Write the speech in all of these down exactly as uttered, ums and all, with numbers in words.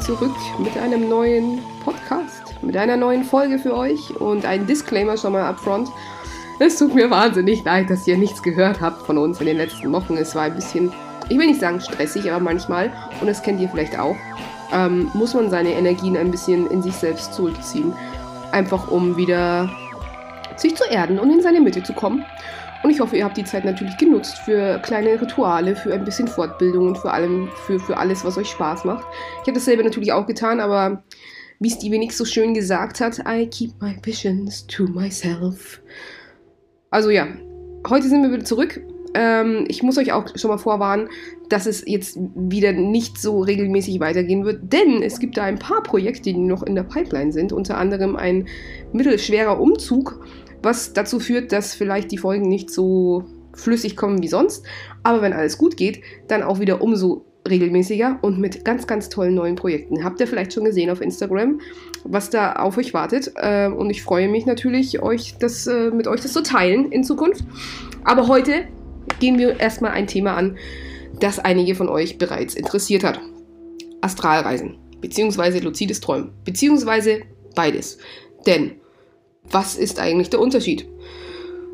wieder zurück mit einem neuen Podcast, mit einer neuen Folge für euch und ein Disclaimer schon mal upfront. Es tut mir wahnsinnig leid, dass ihr nichts gehört habt von uns in den letzten Wochen. Es war ein bisschen, ich will nicht sagen stressig, aber manchmal, und das kennt ihr vielleicht auch, ähm, muss man seine Energien ein bisschen in sich selbst zurückziehen, einfach um wieder sich zu erden und in seine Mitte zu kommen. Und ich hoffe, ihr habt die Zeit natürlich genutzt für kleine Rituale, für ein bisschen Fortbildung und vor allem für, für alles, was euch Spaß macht. Ich habe dasselbe natürlich auch getan, aber wie Stevie Nicks so schön gesagt hat, I keep my visions to myself. Also ja, heute sind wir wieder zurück. Ähm, ich muss euch auch schon mal vorwarnen, dass es jetzt wieder nicht so regelmäßig weitergehen wird, denn es gibt da ein paar Projekte, die noch in der Pipeline sind, unter anderem ein mittelschwerer Umzug, was dazu führt, dass vielleicht die Folgen nicht so flüssig kommen wie sonst. Aber wenn alles gut geht, dann auch wieder umso regelmäßiger und mit ganz, ganz tollen neuen Projekten. Habt ihr vielleicht schon gesehen auf Instagram, was da auf euch wartet. Und ich freue mich natürlich, euch das, mit euch das zu teilen in Zukunft. Aber heute gehen wir erstmal ein Thema an, das einige von euch bereits interessiert hat. Astralreisen, beziehungsweise luzides Träumen, beziehungsweise beides. Denn was ist eigentlich der Unterschied?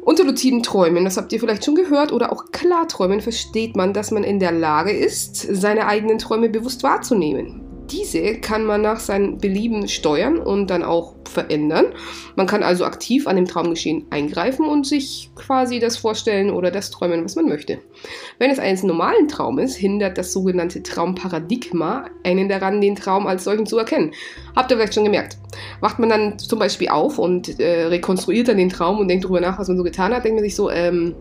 Unter luziden Träumen, das habt ihr vielleicht schon gehört, oder auch Klarträumen versteht man, dass man in der Lage ist, seine eigenen Träume bewusst wahrzunehmen. Diese kann man nach seinem Belieben steuern und dann auch verändern. Man kann also aktiv an dem Traumgeschehen eingreifen und sich quasi das vorstellen oder das träumen, was man möchte. Wenn es eines normalen Traumes ist, hindert das sogenannte Traumparadigma einen daran, den Traum als solchen zu erkennen. Habt ihr vielleicht schon gemerkt. Wacht man dann zum Beispiel auf und äh, rekonstruiert dann den Traum und denkt darüber nach, was man so getan hat, denkt man sich so, ähm,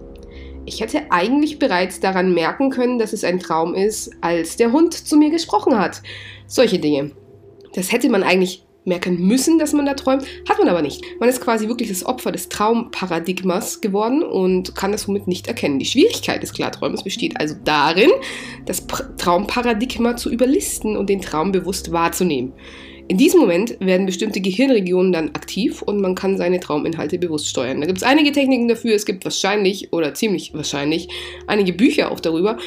ich hätte eigentlich bereits daran merken können, dass es ein Traum ist, als der Hund zu mir gesprochen hat. Solche Dinge. Das hätte man eigentlich merken müssen, dass man da träumt, hat man aber nicht. Man ist quasi wirklich das Opfer des Traumparadigmas geworden und kann das somit nicht erkennen. Die Schwierigkeit des Klarträumens besteht also darin, das Traumparadigma zu überlisten und den Traum bewusst wahrzunehmen. In diesem Moment werden bestimmte Gehirnregionen dann aktiv und man kann seine Trauminhalte bewusst steuern. Da gibt es einige Techniken dafür, es gibt wahrscheinlich oder ziemlich wahrscheinlich einige Bücher auch darüber.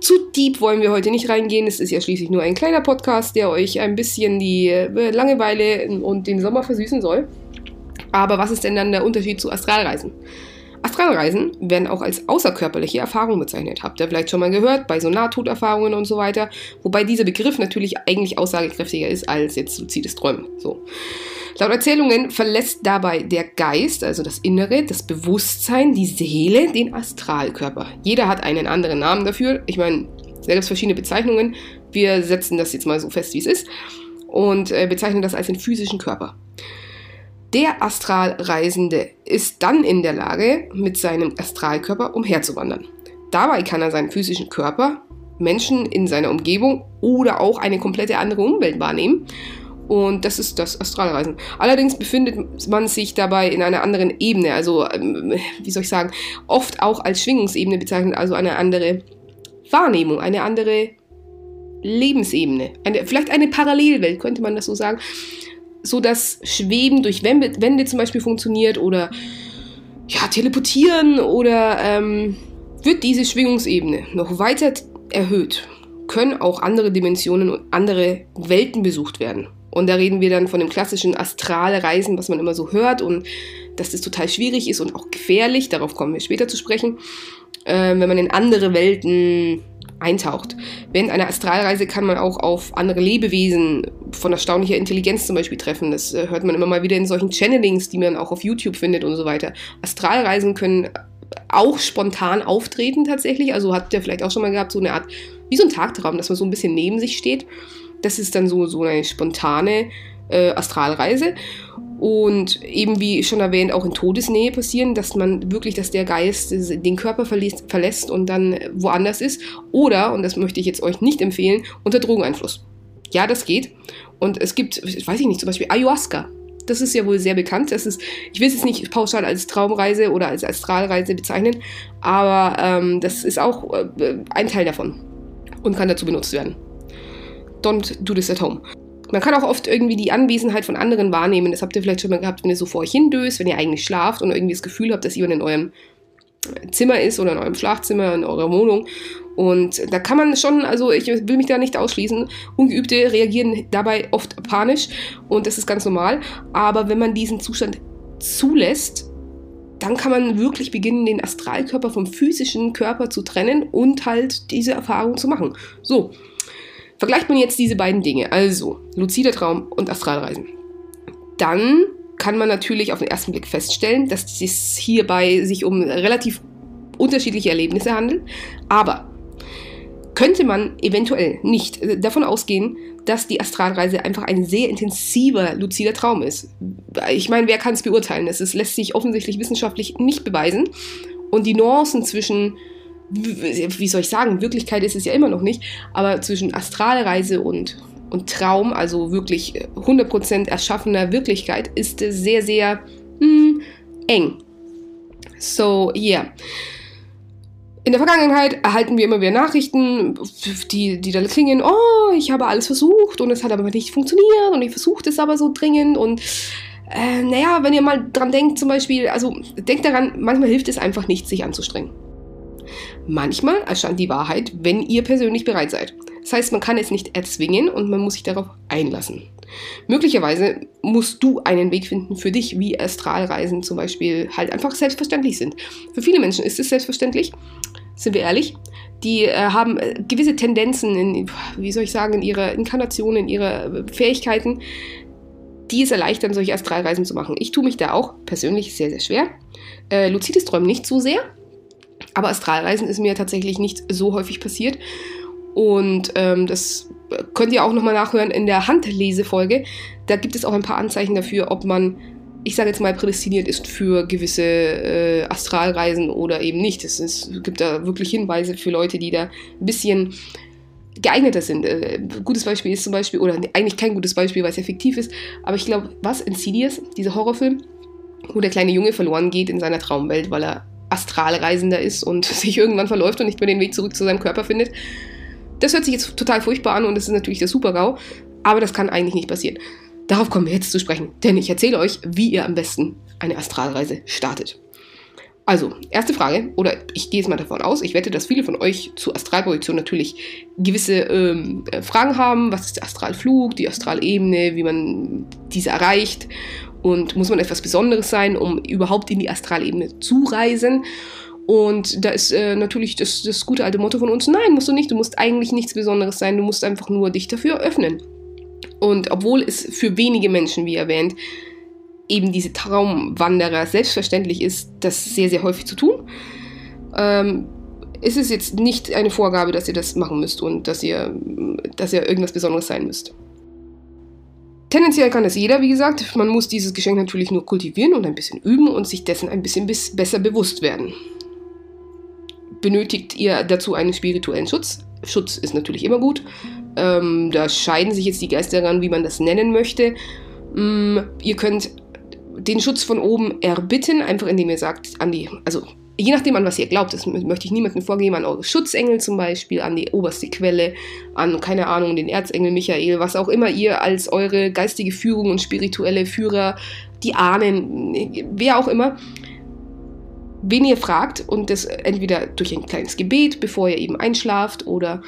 Zu deep wollen wir heute nicht reingehen, es ist ja schließlich nur ein kleiner Podcast, der euch ein bisschen die Langeweile und den Sommer versüßen soll. Aber was ist denn dann der Unterschied zu Astralreisen? Astralreisen werden auch als außerkörperliche Erfahrungen bezeichnet. Habt ihr vielleicht schon mal gehört, bei so Nahtoderfahrungen und so weiter. Wobei dieser Begriff natürlich eigentlich aussagekräftiger ist als jetzt luzides Träumen. So. Laut Erzählungen verlässt dabei der Geist, also das Innere, das Bewusstsein, die Seele, den Astralkörper. Jeder hat einen anderen Namen dafür. Ich meine, da gibt es verschiedene Bezeichnungen. Wir setzen das jetzt mal so fest, wie es ist. Und bezeichnen das als den physischen Körper. Der Astralreisende ist dann in der Lage, mit seinem Astralkörper umherzuwandern. Dabei kann er seinen physischen Körper, Menschen in seiner Umgebung oder auch eine komplette andere Umwelt wahrnehmen. Und das ist das Astralreisen. Allerdings befindet man sich dabei in einer anderen Ebene, also, wie soll ich sagen, oft auch als Schwingungsebene bezeichnet, also eine andere Wahrnehmung, eine andere Lebensebene. Eine, vielleicht eine Parallelwelt, könnte man das so sagen. So dass Schweben durch Wände zum Beispiel funktioniert oder ja, teleportieren oder ähm, wird diese Schwingungsebene noch weiter erhöht, können auch andere Dimensionen und andere Welten besucht werden. Und da reden wir dann von dem klassischen Astralreisen, was man immer so hört und dass das total schwierig ist und auch gefährlich, darauf kommen wir später zu sprechen, äh, wenn man in andere Welten eintaucht. Während einer Astralreise kann man auch auf andere Lebewesen von erstaunlicher Intelligenz zum Beispiel treffen. Das hört man immer mal wieder in solchen Channelings, die man auch auf YouTube findet und so weiter. Astralreisen können auch spontan auftreten tatsächlich. Also habt ihr vielleicht auch schon mal gehabt, so eine Art, wie so ein Tagtraum, dass man so ein bisschen neben sich steht. Das ist dann so, so eine spontane äh, Astralreise. Und eben wie schon erwähnt, auch in Todesnähe passieren, dass man wirklich, dass der Geist den Körper verlässt und dann woanders ist. Oder, und das möchte ich jetzt euch nicht empfehlen, unter Drogeneinfluss. Ja, das geht. Und es gibt, weiß ich nicht, zum Beispiel Ayahuasca. Das ist ja wohl sehr bekannt. Das ist, ich will es jetzt nicht pauschal als Traumreise oder als Astralreise bezeichnen, aber ähm, das ist auch äh, ein Teil davon und kann dazu benutzt werden. Don't do this at home. Man kann auch oft irgendwie die Anwesenheit von anderen wahrnehmen. Das habt ihr vielleicht schon mal gehabt, wenn ihr so vor euch hindöst, wenn ihr eigentlich schlaft und irgendwie das Gefühl habt, dass jemand in eurem Zimmer ist oder in eurem Schlafzimmer, in eurer Wohnung Und da kann man schon, also ich will mich da nicht ausschließen, Ungeübte reagieren dabei oft panisch und das ist ganz normal. Aber wenn man diesen Zustand zulässt, dann kann man wirklich beginnen, den Astralkörper vom physischen Körper zu trennen und halt diese Erfahrung zu machen. So, vergleicht man jetzt diese beiden Dinge, also luzider Traum und Astralreisen, dann kann man natürlich auf den ersten Blick feststellen, dass es hierbei sich um relativ unterschiedliche Erlebnisse handelt, aber könnte man eventuell nicht davon ausgehen, dass die Astralreise einfach ein sehr intensiver luzider Traum ist. Ich meine, wer kann es beurteilen? Es lässt sich offensichtlich wissenschaftlich nicht beweisen und die Nuancen zwischen, wie soll ich sagen, Wirklichkeit ist es ja immer noch nicht, aber zwischen Astralreise und, und Traum, also wirklich hundert Prozent erschaffener Wirklichkeit, ist sehr, sehr mh, eng. So, yeah. In der Vergangenheit erhalten wir immer wieder Nachrichten, die, die da klingen, oh, ich habe alles versucht und es hat aber nicht funktioniert und ich versuche es aber so dringend und äh, naja, wenn ihr mal dran denkt zum Beispiel, also denkt daran, manchmal hilft es einfach nicht, sich anzustrengen. Manchmal erscheint die Wahrheit, wenn ihr persönlich bereit seid. Das heißt, man kann es nicht erzwingen und man muss sich darauf einlassen. Möglicherweise musst du einen Weg finden für dich, wie Astralreisen zum Beispiel halt einfach selbstverständlich sind. Für viele Menschen ist es selbstverständlich, sind wir ehrlich. Die äh, haben äh, gewisse Tendenzen in, wie soll ich sagen, in ihrer Inkarnation, in ihrer äh, Fähigkeiten, die es erleichtern, solche Astralreisen zu machen. Ich tue mich da auch persönlich sehr, sehr schwer. Äh, luzides Träumen nicht so sehr, aber Astralreisen ist mir tatsächlich nicht so häufig passiert. Und ähm, das könnt ihr auch nochmal nachhören in der Handlesefolge. Da gibt es auch ein paar Anzeichen dafür, ob man, ich sage jetzt mal, prädestiniert ist für gewisse äh, Astralreisen oder eben nicht. Es, es gibt da wirklich Hinweise für Leute, die da ein bisschen geeigneter sind. Äh, gutes Beispiel ist zum Beispiel, oder eigentlich kein gutes Beispiel, weil es ja fiktiv ist, aber ich glaube, was? Insidious, dieser Horrorfilm, wo der kleine Junge verloren geht in seiner Traumwelt, weil er Astralreisender ist und sich irgendwann verläuft und nicht mehr den Weg zurück zu seinem Körper findet. Das hört sich jetzt total furchtbar an und das ist natürlich der Super-GAU, aber das kann eigentlich nicht passieren. Darauf kommen wir jetzt zu sprechen, denn ich erzähle euch, wie ihr am besten eine Astralreise startet. Also, erste Frage, oder ich gehe jetzt mal davon aus, ich wette, dass viele von euch zur Astralprojektion natürlich gewisse ähm, Fragen haben. Was ist der Astralflug, die Astralebene, wie man diese erreicht und muss man etwas Besonderes sein, um überhaupt in die Astralebene zu reisen? Und da ist äh, natürlich das, das gute alte Motto von uns, nein, musst du nicht, du musst eigentlich nichts Besonderes sein, du musst einfach nur dich dafür öffnen. Und obwohl es für wenige Menschen, wie erwähnt, eben diese Traumwanderer selbstverständlich ist, das sehr, sehr häufig zu tun, ähm, ist es jetzt nicht eine Vorgabe, dass ihr das machen müsst und dass ihr, dass ihr irgendwas Besonderes sein müsst. Tendenziell kann das jeder, wie gesagt, man muss dieses Geschenk natürlich nur kultivieren und ein bisschen üben und sich dessen ein bisschen bis besser bewusst werden. Benötigt ihr dazu einen spirituellen Schutz? Schutz ist natürlich immer gut. Ähm, da scheiden sich jetzt die Geister daran, wie man das nennen möchte. Mm, ihr könnt den Schutz von oben erbitten, einfach indem ihr sagt, an die, also je nachdem, an was ihr glaubt, das möchte ich niemandem vorgeben, an eure Schutzengel zum Beispiel, an die oberste Quelle, an, keine Ahnung, den Erzengel Michael, was auch immer ihr als eure geistige Führung und spirituelle Führer, die Ahnen, wer auch immer, wen ihr fragt und das entweder durch ein kleines Gebet, bevor ihr eben einschlaft oder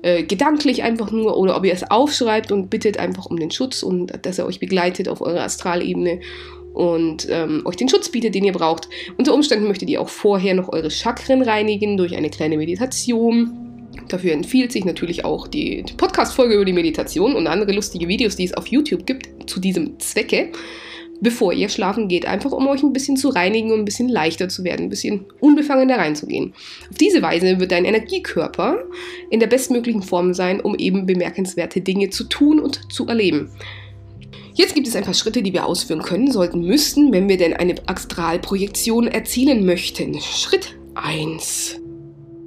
äh, gedanklich einfach nur oder ob ihr es aufschreibt und bittet einfach um den Schutz und dass er euch begleitet auf eurer Astralebene und ähm, euch den Schutz bietet, den ihr braucht. Unter Umständen möchtet ihr auch vorher noch eure Chakren reinigen durch eine kleine Meditation. Dafür empfiehlt sich natürlich auch die Podcast-Folge über die Meditation und andere lustige Videos, die es auf YouTube gibt, zu diesem Zwecke. Bevor ihr schlafen geht, einfach um euch ein bisschen zu reinigen und um ein bisschen leichter zu werden, ein bisschen unbefangener reinzugehen. Auf diese Weise wird dein Energiekörper in der bestmöglichen Form sein, um eben bemerkenswerte Dinge zu tun und zu erleben. Jetzt gibt es ein paar Schritte, die wir ausführen können, sollten, müssten, wenn wir denn eine Astralprojektion erzielen möchten. Schritt eins.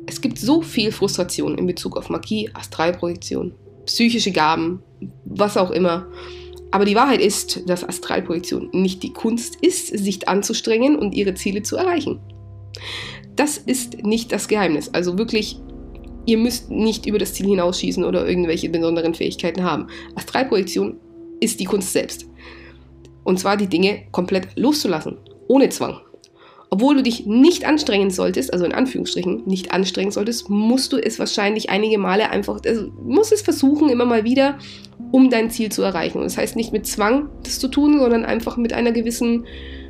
Es gibt so viel Frustration in Bezug auf Magie, Astralprojektion, psychische Gaben, was auch immer. Aber die Wahrheit ist, dass Astralprojektion nicht die Kunst ist, sich anzustrengen und ihre Ziele zu erreichen. Das ist nicht das Geheimnis. Also wirklich, ihr müsst nicht über das Ziel hinausschießen oder irgendwelche besonderen Fähigkeiten haben. Astralprojektion ist die Kunst selbst. Und zwar die Dinge komplett loszulassen, ohne Zwang. Obwohl du dich nicht anstrengen solltest, also in Anführungsstrichen nicht anstrengen solltest, musst du es wahrscheinlich einige Male einfach, also musst es versuchen, immer mal wieder, um dein Ziel zu erreichen. Und das heißt nicht mit Zwang, das zu tun, sondern einfach mit einer gewissen,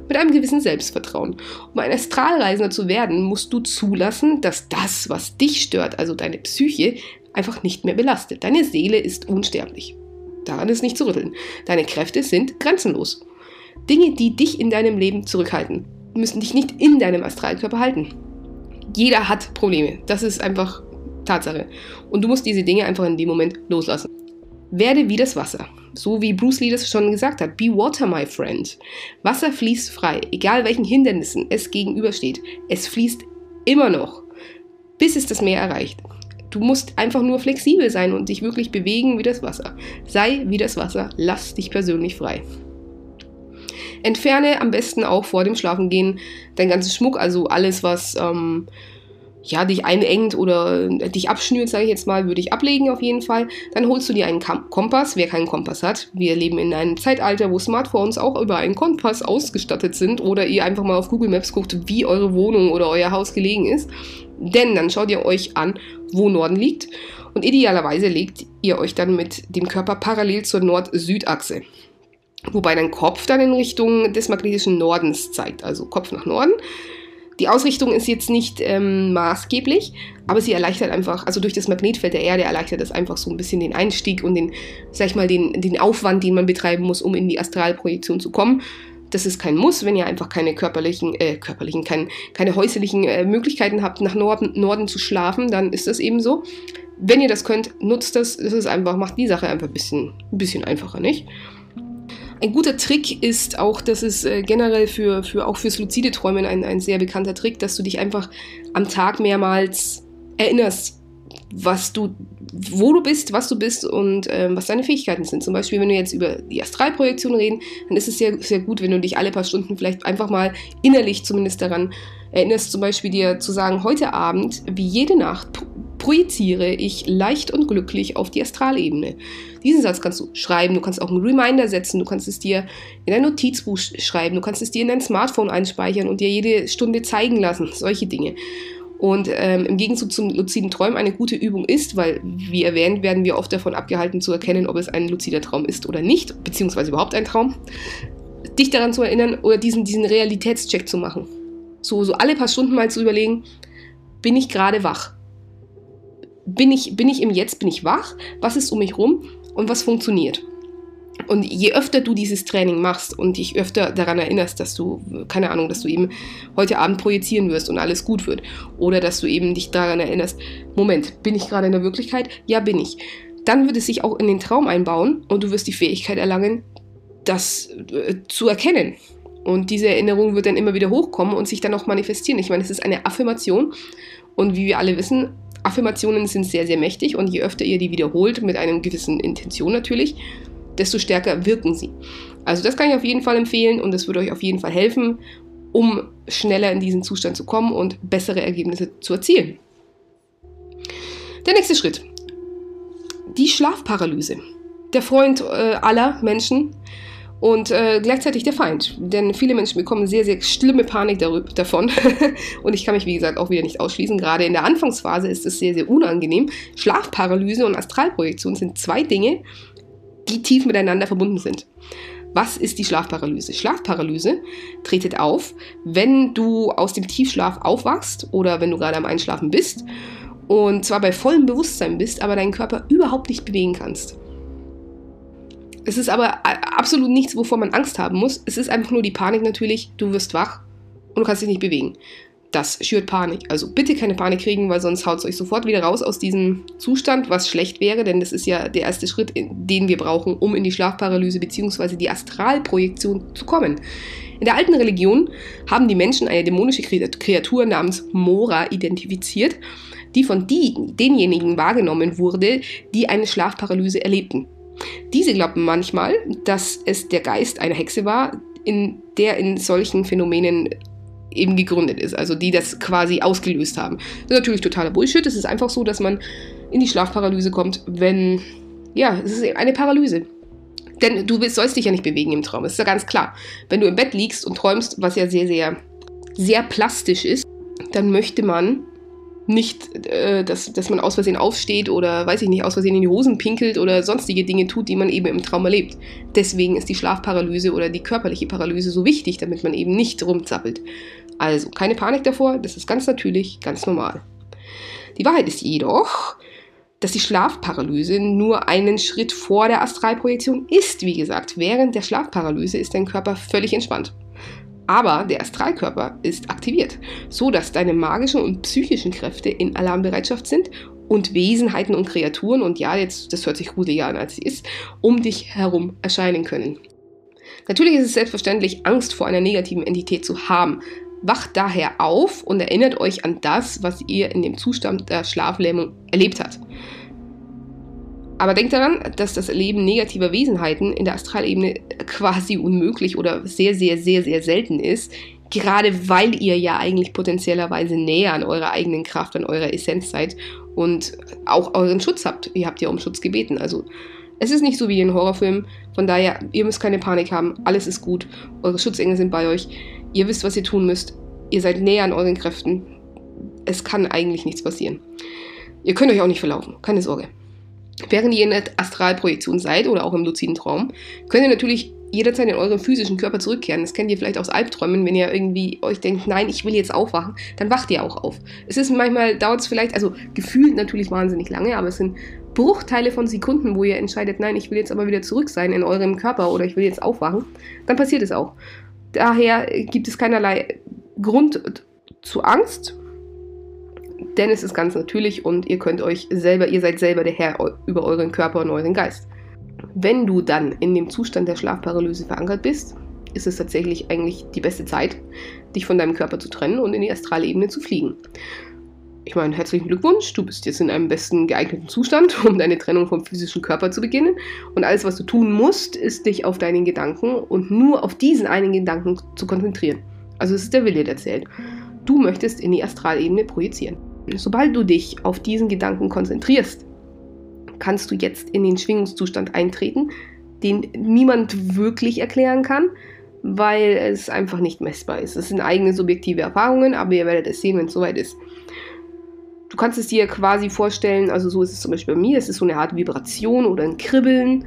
mit einem gewissen Selbstvertrauen. Um ein Astralreisender zu werden, musst du zulassen, dass das, was dich stört, also deine Psyche, einfach nicht mehr belastet. Deine Seele ist unsterblich. Daran ist nicht zu rütteln. Deine Kräfte sind grenzenlos. Dinge, die dich in deinem Leben zurückhalten, müssen dich nicht in deinem Astralkörper halten. Jeder hat Probleme. Das ist einfach Tatsache. Und du musst diese Dinge einfach in dem Moment loslassen. Werde wie das Wasser. So wie Bruce Lee das schon gesagt hat. Be water, my friend. Wasser fließt frei, egal welchen Hindernissen es gegenübersteht. Es fließt immer noch, bis es das Meer erreicht. Du musst einfach nur flexibel sein und dich wirklich bewegen wie das Wasser. Sei wie das Wasser. Lass dich persönlich frei. Entferne am besten auch vor dem Schlafengehen deinen ganzen Schmuck, also alles, was ähm, ja, dich einengt oder dich abschnürt, sage ich jetzt mal, würde ich ablegen auf jeden Fall. Dann holst du dir einen Kamp- Kompass, wer keinen Kompass hat. Wir leben in einem Zeitalter, wo Smartphones auch über einen Kompass ausgestattet sind oder ihr einfach mal auf Google Maps guckt, wie eure Wohnung oder euer Haus gelegen ist. Denn dann schaut ihr euch an, wo Norden liegt. Und idealerweise legt ihr euch dann mit dem Körper parallel zur Nord-Süd-Achse. Wobei dein Kopf dann in Richtung des magnetischen Nordens zeigt, also Kopf nach Norden. Die Ausrichtung ist jetzt nicht ähm, maßgeblich, aber sie erleichtert einfach, also durch das Magnetfeld der Erde erleichtert das einfach so ein bisschen den Einstieg und den, sag ich mal, den, den Aufwand, den man betreiben muss, um in die Astralprojektion zu kommen. Das ist kein Muss, wenn ihr einfach keine körperlichen, äh, körperlichen, kein, keine häuslichen äh, Möglichkeiten habt, nach Norden, Norden zu schlafen, dann ist das eben so. Wenn ihr das könnt, nutzt das, das ist einfach, macht die Sache einfach ein bisschen, ein bisschen einfacher, nicht? Ein guter Trick ist auch, das ist äh, generell für, für, auch fürs luzide Träumen ein, ein sehr bekannter Trick, dass du dich einfach am Tag mehrmals erinnerst, was du, wo du bist, was du bist und äh, was deine Fähigkeiten sind. Zum Beispiel, wenn wir jetzt über die Astralprojektion reden, dann ist es sehr, sehr gut, wenn du dich alle paar Stunden vielleicht einfach mal innerlich zumindest daran erinnerst, zum Beispiel dir zu sagen, heute Abend, wie jede Nacht, projiziere ich leicht und glücklich auf die Astralebene. Diesen Satz kannst du schreiben, du kannst auch einen Reminder setzen, du kannst es dir in dein Notizbuch schreiben, du kannst es dir in dein Smartphone einspeichern und dir jede Stunde zeigen lassen, solche Dinge. Und ähm, im Gegenzug zum luziden Träumen eine gute Übung ist, weil, wie erwähnt, werden wir oft davon abgehalten zu erkennen, ob es ein luzider Traum ist oder nicht, beziehungsweise überhaupt ein Traum, dich daran zu erinnern oder diesen, diesen Realitätscheck zu machen. So, so alle paar Stunden mal zu überlegen, bin ich gerade wach? Bin ich, bin ich im Jetzt, bin ich wach? Was ist um mich rum und was funktioniert? Und je öfter du dieses Training machst und dich öfter daran erinnerst, dass du, keine Ahnung, dass du eben heute Abend projizieren wirst und alles gut wird. Oder dass du eben dich daran erinnerst, Moment, bin ich gerade in der Wirklichkeit? Ja, bin ich. Dann wird es sich auch in den Traum einbauen und du wirst die Fähigkeit erlangen, das äh, zu erkennen. Und diese Erinnerung wird dann immer wieder hochkommen und sich dann auch manifestieren. Ich meine, es ist eine Affirmation und wie wir alle wissen, Affirmationen sind sehr, sehr mächtig und je öfter ihr die wiederholt, mit einer gewissen Intention natürlich, desto stärker wirken sie. Also das kann ich auf jeden Fall empfehlen und das wird euch auf jeden Fall helfen, um schneller in diesen Zustand zu kommen und bessere Ergebnisse zu erzielen. Der nächste Schritt. Die Schlafparalyse. Der Freund äh, aller Menschen und äh, gleichzeitig der Feind. Denn viele Menschen bekommen sehr, sehr schlimme Panik darüber, davon. Und ich kann mich, wie gesagt, auch wieder nicht ausschließen. Gerade in der Anfangsphase ist es sehr, sehr unangenehm. Schlafparalyse und Astralprojektion sind zwei Dinge, die tief miteinander verbunden sind. Was ist die Schlafparalyse? Schlafparalyse tretet auf, wenn du aus dem Tiefschlaf aufwachst oder wenn du gerade am Einschlafen bist und zwar bei vollem Bewusstsein bist, aber deinen Körper überhaupt nicht bewegen kannst. Es ist aber absolut nichts, wovor man Angst haben muss. Es ist einfach nur die Panik natürlich, du wirst wach und du kannst dich nicht bewegen. Das schürt Panik. Also bitte keine Panik kriegen, weil sonst haut es euch sofort wieder raus aus diesem Zustand, was schlecht wäre, denn das ist ja der erste Schritt, den wir brauchen, um in die Schlafparalyse bzw. die Astralprojektion zu kommen. In der alten Religion haben die Menschen eine dämonische Kreatur namens Mora identifiziert, die von die, denjenigen wahrgenommen wurde, die eine Schlafparalyse erlebten. Diese glaubten manchmal, dass es der Geist einer Hexe war, in der in solchen Phänomenen eben gegründet ist, also die das quasi ausgelöst haben. Das ist natürlich totaler Bullshit, es ist einfach so, dass man in die Schlafparalyse kommt, wenn, ja, es ist eben eine Paralyse. Denn du sollst dich ja nicht bewegen im Traum, das ist ja ganz klar. Wenn du im Bett liegst und träumst, was ja sehr, sehr sehr plastisch ist, dann möchte man nicht, äh, dass, dass man aus Versehen aufsteht oder, weiß ich nicht, aus Versehen in die Hosen pinkelt oder sonstige Dinge tut, die man eben im Traum erlebt. Deswegen ist die Schlafparalyse oder die körperliche Paralyse so wichtig, damit man eben nicht rumzappelt. Also, keine Panik davor, das ist ganz natürlich, ganz normal. Die Wahrheit ist jedoch, dass die Schlafparalyse nur einen Schritt vor der Astralprojektion ist, wie gesagt. Während der Schlafparalyse ist dein Körper völlig entspannt. Aber der Astralkörper ist aktiviert, sodass deine magischen und psychischen Kräfte in Alarmbereitschaft sind und Wesenheiten und Kreaturen, und ja, jetzt, das hört sich gruseliger an, als sie ist, um dich herum erscheinen können. Natürlich ist es selbstverständlich, Angst vor einer negativen Entität zu haben. Wacht daher auf und erinnert euch an das, was ihr in dem Zustand der Schlaflähmung erlebt habt. Aber denkt daran, dass das Erleben negativer Wesenheiten in der Astralebene quasi unmöglich oder sehr, sehr, sehr, sehr selten ist, gerade weil ihr ja eigentlich potenziellerweise näher an eurer eigenen Kraft, an eurer Essenz seid und auch euren Schutz habt. Ihr habt ja um Schutz gebeten, also es ist nicht so wie in Horrorfilmen, von daher, ihr müsst keine Panik haben, alles ist gut, eure Schutzengel sind bei euch, ihr wisst, was ihr tun müsst, ihr seid näher an euren Kräften, es kann eigentlich nichts passieren. Ihr könnt euch auch nicht verlaufen, keine Sorge. Während ihr in der Astralprojektion seid oder auch im luziden Traum, könnt ihr natürlich jederzeit in euren physischen Körper zurückkehren. Das kennt ihr vielleicht aus Albträumen, wenn ihr irgendwie euch denkt, nein, ich will jetzt aufwachen, dann wacht ihr auch auf. Es ist manchmal, dauert es vielleicht, also gefühlt natürlich wahnsinnig lange, aber es sind Bruchteile von Sekunden, wo ihr entscheidet, nein, ich will jetzt aber wieder zurück sein in eurem Körper oder ich will jetzt aufwachen, dann passiert es auch. Daher gibt es keinerlei Grund zu Angst. Denn es ist ganz natürlich und ihr könnt euch selber, ihr seid selber der Herr über euren Körper und euren Geist. Wenn du dann in dem Zustand der Schlafparalyse verankert bist, ist es tatsächlich eigentlich die beste Zeit, dich von deinem Körper zu trennen und in die astrale Ebene zu fliegen. Ich meine, herzlichen Glückwunsch, du bist jetzt in einem besten geeigneten Zustand, um deine Trennung vom physischen Körper zu beginnen. Und alles, was du tun musst, ist dich auf deinen Gedanken und nur auf diesen einen Gedanken zu konzentrieren. Also es ist der Wille, der zählt. Du möchtest in die Astralebene projizieren. Sobald du dich auf diesen Gedanken konzentrierst, kannst du jetzt in den Schwingungszustand eintreten, den niemand wirklich erklären kann, weil es einfach nicht messbar ist. Es sind eigene subjektive Erfahrungen, aber ihr werdet es sehen, wenn es soweit ist. Du kannst es dir quasi vorstellen, also so ist es zum Beispiel bei mir, es ist so eine Art Vibration oder ein Kribbeln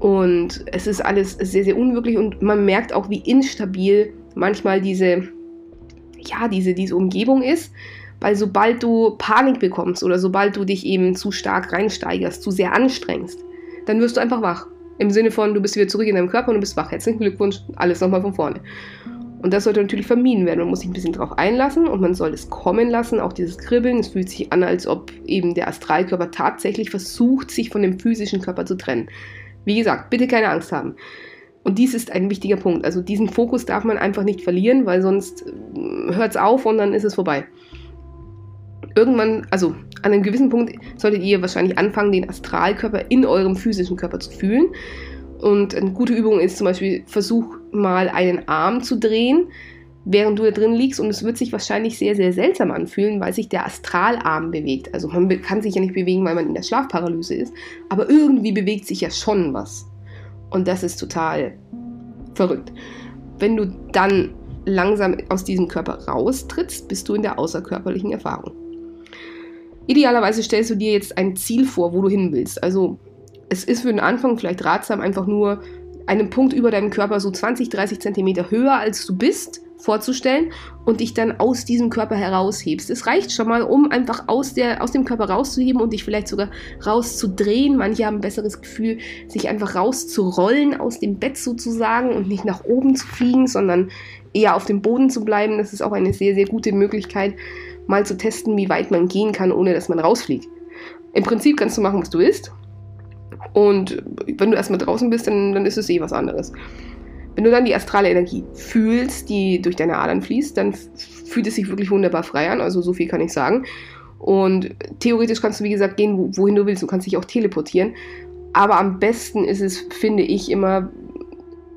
und es ist alles sehr, sehr unwirklich und man merkt auch, wie instabil manchmal diese, ja, diese, diese Umgebung ist. Weil sobald du Panik bekommst oder sobald du dich eben zu stark reinsteigerst, zu sehr anstrengst, dann wirst du einfach wach. Im Sinne von, du bist wieder zurück in deinem Körper und du bist wach. Herzlichen Glückwunsch, alles nochmal von vorne. Und das sollte natürlich vermieden werden. Man muss sich ein bisschen drauf einlassen und man soll es kommen lassen, auch dieses Kribbeln. Es fühlt sich an, als ob eben der Astralkörper tatsächlich versucht, sich von dem physischen Körper zu trennen. Wie gesagt, bitte keine Angst haben. Und dies ist ein wichtiger Punkt. Also diesen Fokus darf man einfach nicht verlieren, weil sonst hört es auf und dann ist es vorbei. Irgendwann, also an einem gewissen Punkt, solltet ihr wahrscheinlich anfangen, den Astralkörper in eurem physischen Körper zu fühlen. Und eine gute Übung ist zum Beispiel, versuch mal einen Arm zu drehen, während du da drin liegst. Und es wird sich wahrscheinlich sehr, sehr seltsam anfühlen, weil sich der Astralarm bewegt. Also man kann sich ja nicht bewegen, weil man in der Schlafparalyse ist. Aber irgendwie bewegt sich ja schon was. Und das ist total verrückt. Wenn du dann langsam aus diesem Körper raustrittst, bist du in der außerkörperlichen Erfahrung. Idealerweise stellst du dir jetzt ein Ziel vor, wo du hin willst. Also es ist für den Anfang vielleicht ratsam, einfach nur einen Punkt über deinem Körper so zwanzig, dreißig Zentimeter höher als du bist vorzustellen und dich dann aus diesem Körper heraushebst. Es reicht schon mal, um einfach aus, der, aus dem Körper rauszuheben und dich vielleicht sogar rauszudrehen. Manche haben ein besseres Gefühl, sich einfach rauszurollen aus dem Bett sozusagen und nicht nach oben zu fliegen, sondern eher auf dem Boden zu bleiben. Das ist auch eine sehr, sehr gute Möglichkeit, mal zu testen, wie weit man gehen kann, ohne dass man rausfliegt. Im Prinzip kannst du machen, was du willst. Und wenn du erstmal draußen bist, dann, dann ist es eh was anderes. Wenn du dann die astrale Energie fühlst, die durch deine Adern fließt, dann fühlt es sich wirklich wunderbar frei an. Also so viel kann ich sagen. Und theoretisch kannst du, wie gesagt, gehen, wohin du willst. Du kannst dich auch teleportieren. Aber am besten ist es, finde ich, immer,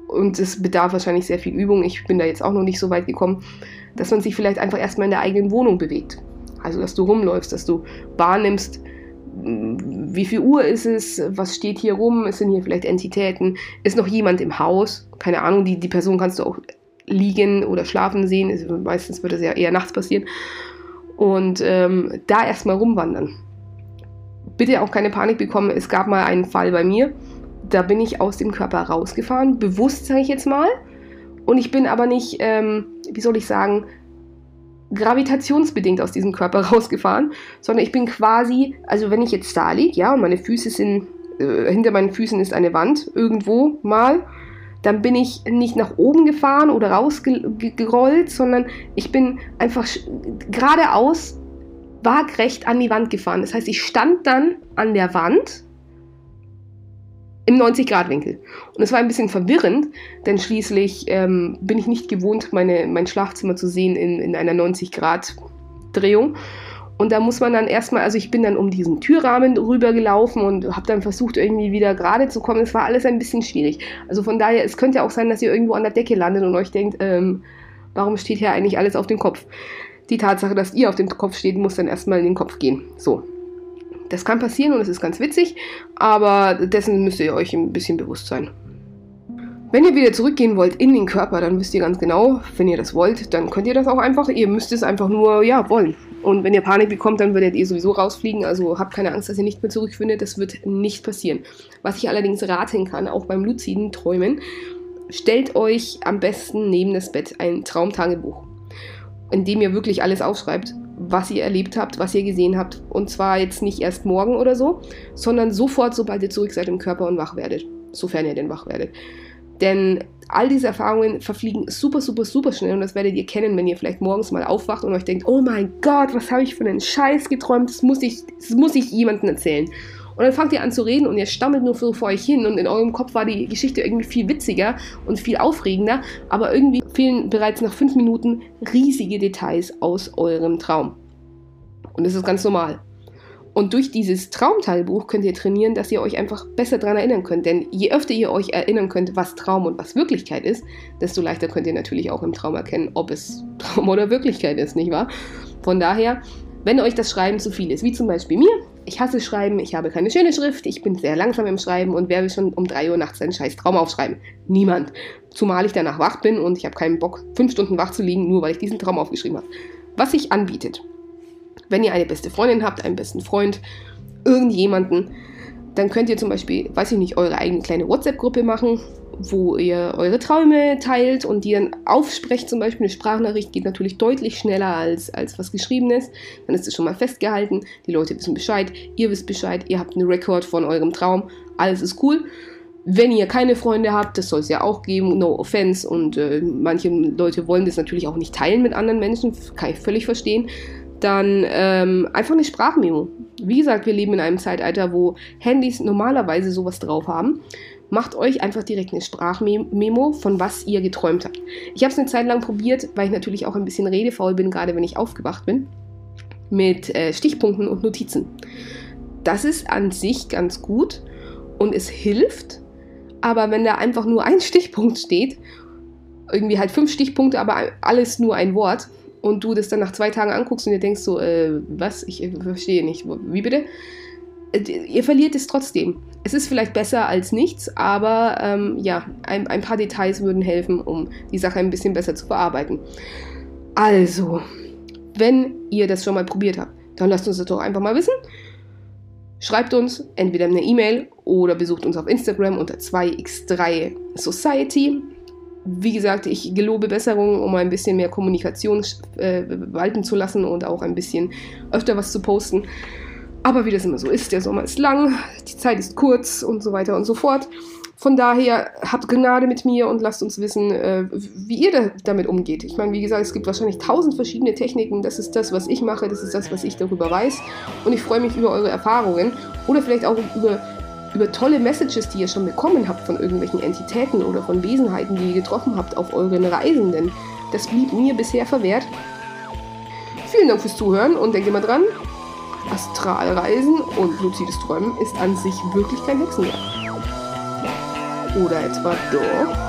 und es bedarf wahrscheinlich sehr viel Übung, ich bin da jetzt auch noch nicht so weit gekommen, dass man sich vielleicht einfach erstmal in der eigenen Wohnung bewegt. Also, dass du rumläufst, dass du wahrnimmst, wie viel Uhr ist es, was steht hier rum, es sind hier vielleicht Entitäten, ist noch jemand im Haus, keine Ahnung, die, die Person kannst du auch liegen oder schlafen sehen. Also meistens wird das ja eher nachts passieren. Und ähm, da erstmal rumwandern. Bitte auch keine Panik bekommen. Es gab mal einen Fall bei mir. Da bin ich aus dem Körper rausgefahren. Bewusst, sage ich jetzt mal. Und ich bin aber nicht, ähm, wie soll ich sagen, gravitationsbedingt aus diesem Körper rausgefahren, sondern ich bin quasi, also wenn ich jetzt da liege, ja, und meine Füße sind, äh, hinter meinen Füßen ist eine Wand, irgendwo mal, dann bin ich nicht nach oben gefahren oder rausgerollt, sondern ich bin einfach geradeaus, waagrecht an die Wand gefahren. Das heißt, ich stand dann an der Wand im neunzig Grad Winkel. Und es war ein bisschen verwirrend, denn schließlich ähm, bin ich nicht gewohnt, meine, mein Schlafzimmer zu sehen in, in einer neunzig Grad Drehung. Und da muss man dann erstmal, also ich bin dann um diesen Türrahmen rübergelaufen und habe dann versucht, irgendwie wieder gerade zu kommen. Es war alles ein bisschen schwierig. Also von daher, es könnte ja auch sein, dass ihr irgendwo an der Decke landet und euch denkt, ähm, warum steht hier eigentlich alles auf dem Kopf? Die Tatsache, dass ihr auf dem Kopf steht, muss dann erstmal in den Kopf gehen. So. Das kann passieren und es ist ganz witzig, aber dessen müsst ihr euch ein bisschen bewusst sein. Wenn ihr wieder zurückgehen wollt in den Körper, dann wisst ihr ganz genau, wenn ihr das wollt, dann könnt ihr das auch einfach. Ihr müsst es einfach nur, ja, wollen. Und wenn ihr Panik bekommt, dann werdet ihr sowieso rausfliegen. Also habt keine Angst, dass ihr nicht mehr zurückfindet. Das wird nicht passieren. Was ich allerdings raten kann, auch beim luziden Träumen, stellt euch am besten neben das Bett ein Traumtagebuch, in dem ihr wirklich alles aufschreibt, was ihr erlebt habt, was ihr gesehen habt. Und zwar jetzt nicht erst morgen oder so, sondern sofort, sobald ihr zurück seid im Körper und wach werdet. Sofern ihr denn wach werdet. Denn all diese Erfahrungen verfliegen super, super, super schnell. Und das werdet ihr kennen, wenn ihr vielleicht morgens mal aufwacht und euch denkt, oh mein Gott, was habe ich für einen Scheiß geträumt? Das muss ich, das muss ich jemandem erzählen. Und dann fangt ihr an zu reden und ihr stammelt nur so vor euch hin und in eurem Kopf war die Geschichte irgendwie viel witziger und viel aufregender, aber irgendwie fehlen bereits nach fünf Minuten riesige Details aus eurem Traum. Und das ist ganz normal. Und durch dieses Traumtagebuch könnt ihr trainieren, dass ihr euch einfach besser daran erinnern könnt. Denn je öfter ihr euch erinnern könnt, was Traum und was Wirklichkeit ist, desto leichter könnt ihr natürlich auch im Traum erkennen, ob es Traum oder Wirklichkeit ist, nicht wahr? Von daher, wenn euch das Schreiben zu viel ist, wie zum Beispiel mir, ich hasse Schreiben, ich habe keine schöne Schrift, ich bin sehr langsam im Schreiben und wer will schon um drei Uhr nachts einen scheiß Traum aufschreiben? Niemand. Zumal ich danach wach bin und ich habe keinen Bock, fünf Stunden wach zu liegen, nur weil ich diesen Traum aufgeschrieben habe. Was sich anbietet, wenn ihr eine beste Freundin habt, einen besten Freund, irgendjemanden, dann könnt ihr zum Beispiel, weiß ich nicht, eure eigene kleine WhatsApp-Gruppe machen, wo ihr eure Träume teilt und die dann aufsprecht, zum Beispiel eine Sprachnachricht geht natürlich deutlich schneller als, als was Geschriebenes, dann ist es schon mal festgehalten, die Leute wissen Bescheid, ihr wisst Bescheid, ihr habt einen Rekord von eurem Traum, alles ist cool. Wenn ihr keine Freunde habt, das soll es ja auch geben, no offense und äh, manche Leute wollen das natürlich auch nicht teilen mit anderen Menschen, kann ich völlig verstehen, dann ähm, einfach eine Sprachmemo. Wie gesagt, wir leben in einem Zeitalter, wo Handys normalerweise sowas drauf haben. Macht euch einfach direkt eine Sprachmemo, von was ihr geträumt habt. Ich habe es eine Zeit lang probiert, weil ich natürlich auch ein bisschen redefaul bin, gerade wenn ich aufgewacht bin, mit äh, Stichpunkten und Notizen. Das ist an sich ganz gut und es hilft, aber wenn da einfach nur ein Stichpunkt steht, irgendwie halt fünf Stichpunkte, aber alles nur ein Wort, und du das dann nach zwei Tagen anguckst und dir denkst so, äh, was? Ich äh, verstehe nicht. Wie bitte? Äh, ihr verliert es trotzdem. Es ist vielleicht besser als nichts, aber ähm, ja, ein, ein paar Details würden helfen, um die Sache ein bisschen besser zu bearbeiten. Also, wenn ihr das schon mal probiert habt, dann lasst uns das doch einfach mal wissen. Schreibt uns entweder eine E-Mail oder besucht uns auf Instagram unter zwei x drei Society. Wie gesagt, ich gelobe Besserungen, um ein bisschen mehr Kommunikation äh, walten zu lassen und auch ein bisschen öfter was zu posten. Aber wie das immer so ist, der Sommer ist lang, die Zeit ist kurz und so weiter und so fort. Von daher, habt Gnade mit mir und lasst uns wissen, äh, wie ihr da, damit umgeht. Ich meine, wie gesagt, es gibt wahrscheinlich tausend verschiedene Techniken. Das ist das, was ich mache, das ist das, was ich darüber weiß. Und ich freue mich über eure Erfahrungen oder vielleicht auch über... über tolle Messages, die ihr schon bekommen habt von irgendwelchen Entitäten oder von Wesenheiten, die ihr getroffen habt auf euren Reisen, denn das blieb mir bisher verwehrt. Vielen Dank fürs Zuhören und denkt immer dran, Astralreisen und luzides Träumen ist an sich wirklich kein Hexenwerk. Oder etwa doch?